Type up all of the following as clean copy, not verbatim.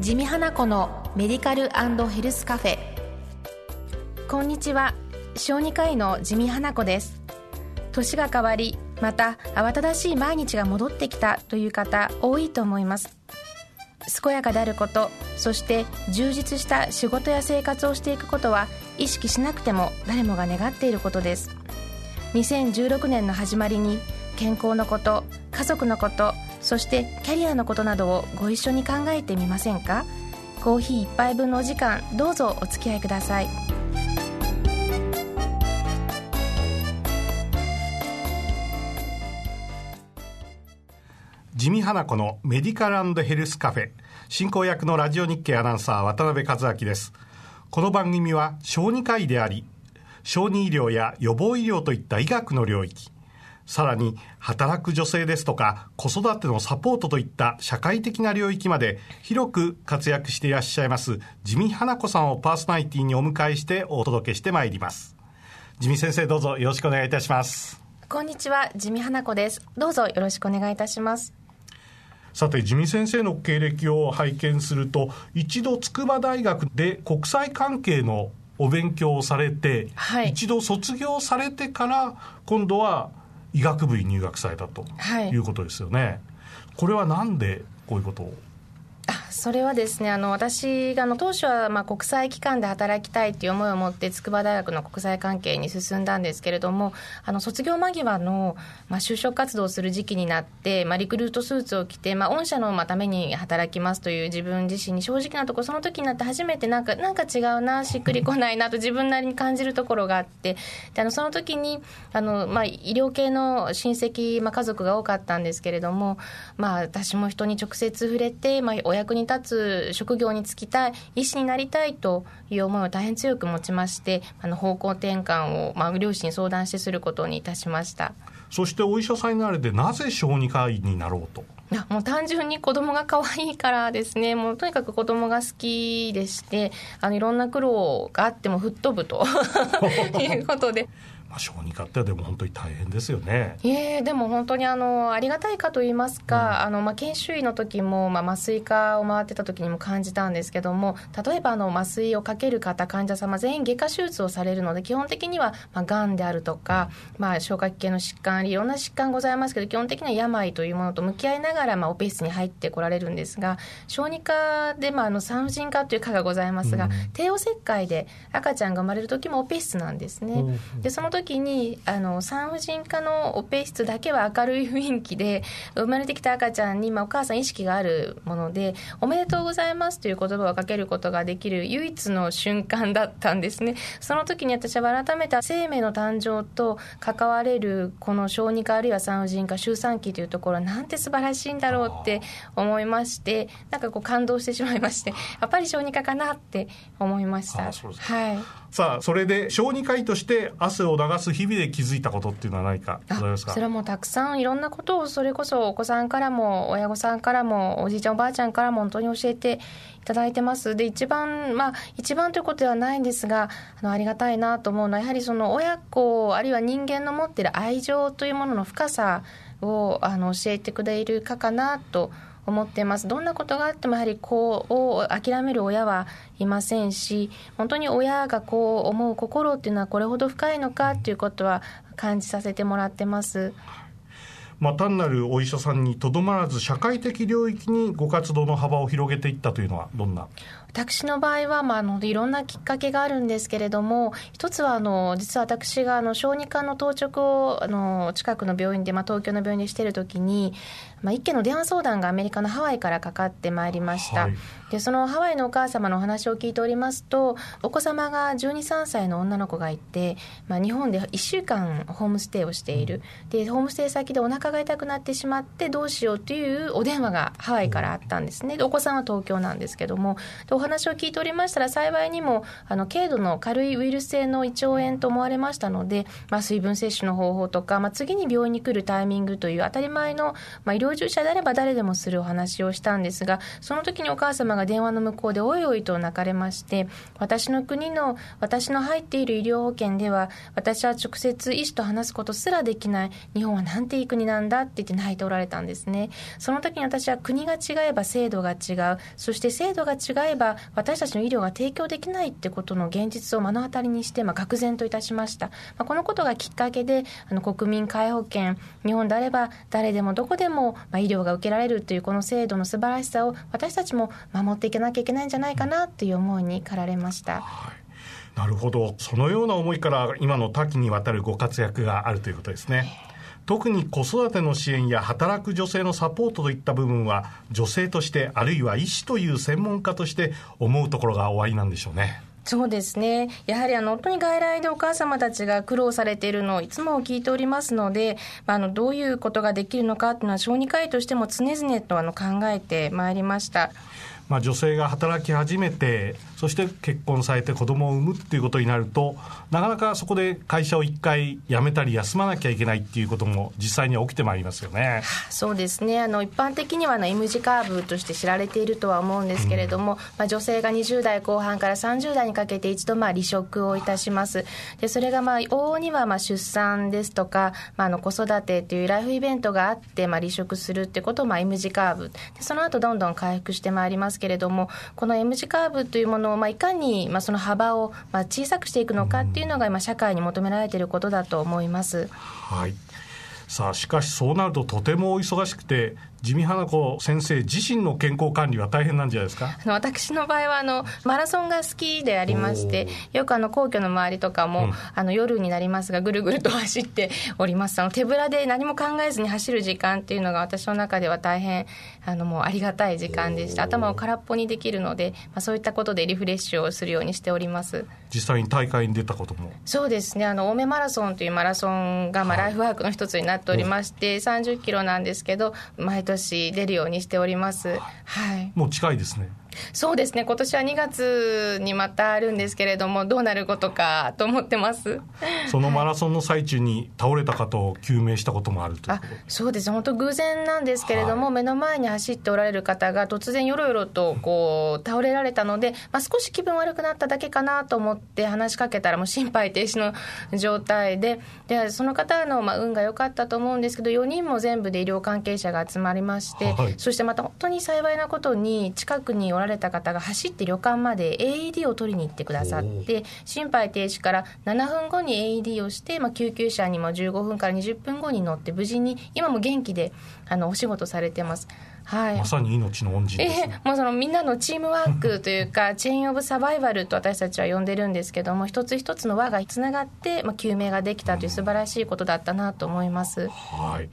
地味花子のメディカル&ヘルスカフェ。こんにちは、小児科医の地味花子です。年が変わり、また慌ただしい毎日が戻ってきたという方多いと思います。健やかであること、そして充実した仕事や生活をしていくことは意識しなくても誰もが願っていることです。2016年の始まりに健康のこと、家族のこと、そしてキャリアのことなどをご一緒に考えてみませんか。コーヒー1杯分のお時間、どうぞお付き合いください。地味花子のメディカル&ヘルスカフェ、進行役のラジオ日経アナウンサー渡辺和明です。この番組は小児科医であり、小児医療や予防医療といった医学の領域、さらに働く女性ですとか子育てのサポートといった社会的な領域まで広く活躍していらっしゃいます地味花子さんをパーソナリティにお迎えしてお届けしてまいります。地味先生、どうぞよろしくお願いいたします。こんにちは、地味花子です。どうぞよろしくお願いいたします。さて、地味先生の経歴を拝見すると、一度筑波大学で国際関係のお勉強をされて、一度卒業されてから今度は医学部に入学されたということですよね。これはなんでこういうことを？それはですね、私が当初は国際機関で働きたいという思いを持って筑波大学の国際関係に進んだんですけれども、卒業間際の、就職活動をする時期になって、リクルートスーツを着て、御社のために働きますという自分自身に正直なところ、その時になって初めてなんか違うな、しっくりこないなと自分なりに感じるところがあって、でその時に医療系の親戚、家族が多かったんですけれども、私も人に直接触れて、お役に立つ職業に就きたい、医師になりたいという思いを大変強く持ちまして、方向転換を、両親に相談してすることにいたしました。そしてお医者さんになれて、なぜ小児科医になろうと？もう単純に子供が可愛いからですね。もうとにかく子供が好きでして、いろんな苦労があっても吹っ飛ぶということで小児科ってでも本当に大変ですよね。でも本当にありがたいかと言いますか、研修医の時も、麻酔科を回ってた時にも感じたんですけども、例えば麻酔をかける方、患者様全員外科手術をされるので、基本的にはがんであるとか、消化器系の疾患、いろんな疾患ございますけど、基本的には病というものと向き合いながら、オペ室に入ってこられるんですが、小児科で、産婦人科という科がございますが、帝王切開で赤ちゃんが生まれる時もオペ室なんですね。でその時に産婦人科のオペ室だけは明るい雰囲気で、生まれてきた赤ちゃんに、お母さん意識があるもので、おめでとうございますという言葉をかけることができる唯一の瞬間だったんですね。その時に私は改めて、生命の誕生と関われるこの小児科、あるいは産婦人科、周産期というところ、なんて素晴らしいんだろうって思いまして、感動してしまいまして、やっぱり小児科かなって思いました。さあ、それで小児科医として汗を流す日々で気づいたことっていうのは何かございますか？それはもうたくさんいろんなことを、それこそお子さんからも親御さんからもおじいちゃんおばあちゃんからも本当に教えていただいてます。で一番ということではないんですが、ありがたいなと思うのは、やはりその親子、あるいは人間の持っている愛情というものの深さを教えてくれるかかなと思っています。どんなことがあってもやはり子を諦める親はいませんし、本当に親がこう思う心っていうのはこれほど深いのかということは感じさせてもらってます。単なるお医者さんにとどまらず、社会的領域にご活動の幅を広げていったというのはどんな？私の場合は、いろんなきっかけがあるんですけれども、一つは実は私が小児科の当直を近くの病院で、東京の病院でしている時に、一件の電話相談がアメリカのハワイからかかってまいりました。でそのハワイのお母様のお話を聞いておりますと、お子様が12、3歳の女の子がいて、日本で1週間ホームステイをしている。でホームステイ先でお腹が痛くなってしまってどうしようというお電話がハワイからあったんですね。でお子さんは東京なんですけども、お話を聞いておりましたら、幸いにも軽度の軽いウイルス性の胃腸炎と思われましたので、水分摂取の方法とか、次に病院に来るタイミングという当たり前の、医療従事者であれば誰でもするお話をしたんですが、その時にお母様が電話の向こうでおいおいと泣かれまして、私の国の私の入っている医療保険では私は直接医師と話すことすらできない、日本はなんていい国なんだなんだって言って泣いておられたんですね。その時に私は、国が違えば制度が違う、そして制度が違えば私たちの医療が提供できないってことの現実を目の当たりにして、愕然といたしました。このことがきっかけで、国民皆保険、日本であれば誰でもどこでも医療が受けられるというこの制度の素晴らしさを私たちも守っていかなきゃいけないんじゃないかなという思いに駆られました。なるほど。そのような思いから今の多岐にわたるご活躍があるということですね。特に子育ての支援や働く女性のサポートといった部分は、女性としてあるいは医師という専門家として思うところがおありなんでしょうね。そうですね。やはり本当に外来でお母様たちが苦労されているのをいつも聞いておりますので、どういうことができるのかというのは小児科医としても常々と考えてまいりました。女性が働き始めて、そして結婚されて子供を産むっていうことになると、なかなかそこで会社を一回辞めたり休まなきゃいけないっていうことも実際には起きてまいりますよね。そうですね。一般的にはM字カーブとして知られているとは思うんですけれども、女性が20代後半から30代にかけて一度離職をいたします。でそれが往々には出産ですとか、子育てというライフイベントがあって離職するってことをM字カーブで、その後どんどん回復してまいりますけれども、この M 字カーブというものをいかにその幅を小さくしていくのかっていうのが今社会に求められていることだと思います。はい。さあ、しかしそうなるととてもお忙しくて、地味花子先生自身の健康管理は大変なんじゃないですか？私の場合はマラソンが好きでありまして、よく皇居の周りとかも、夜になりますがぐるぐると走っております。手ぶらで何も考えずに走る時間っていうのが私の中では大変もうありがたい時間でした。頭を空っぽにできるので、そういったことでリフレッシュをするようにしております。実際に大会に出たことも？そうですね。青梅マラソンというマラソンがライフワークの一つになっておりまして、30キロなんですけど毎年出るようにしております。はい。もう近いですね。そうですね。今年は2月にまたあるんですけれども、どうなることかと思ってます。そのマラソンの最中に倒れた方を救命したこともあるということで。そうです。本当偶然なんですけれども、目の前に走っておられる方が突然よろよろと倒れられたので、少し気分悪くなっただけかなと思って話しかけたら、もう心肺停止の状態で、その方の運が良かったと思うんですけど、4人も全部で医療関係者が集まりまして、そしてまた本当に幸いなことに近くにおられた方が走って旅館まで AED を取りに行ってくださって、心肺停止から7分後に AED をして、救急車にも15分から20分後に乗って無事に今も元気でお仕事されてます。はい、まさに命の恩人ですね。もうみんなのチームワークというかチェーンオブサバイバルと私たちは呼んでるんですけども、一つ一つの輪がつながって、救命ができたという素晴らしいことだったなと思います。はい、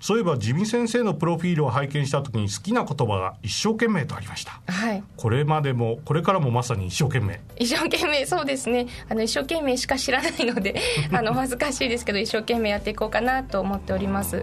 そういえば地味先生のプロフィールを拝見したときに好きな言葉が一生懸命とありました。はい、これまでもこれからもまさに一生懸命。一生懸命、そうですね。一生懸命しか知らないので恥ずかしいですけど一生懸命やっていこうかなと思っております。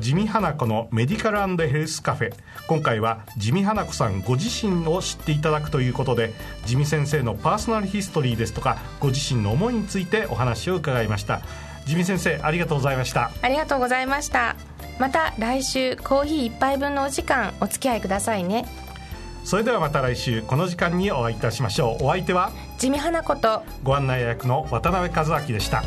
地味花子のメディカル&ヘルスカフェ、今回は地味花子さんご自身を知っていただくということで、地味先生のパーソナルヒストリーですとかご自身の思いについてお話を伺いました。地味先生、ありがとうございました。ありがとうございました。また来週コーヒー一杯分のお時間お付き合いくださいね。それではまた来週この時間にお会いいたしましょう。お相手は地味花子とご案内役の渡辺和明でした。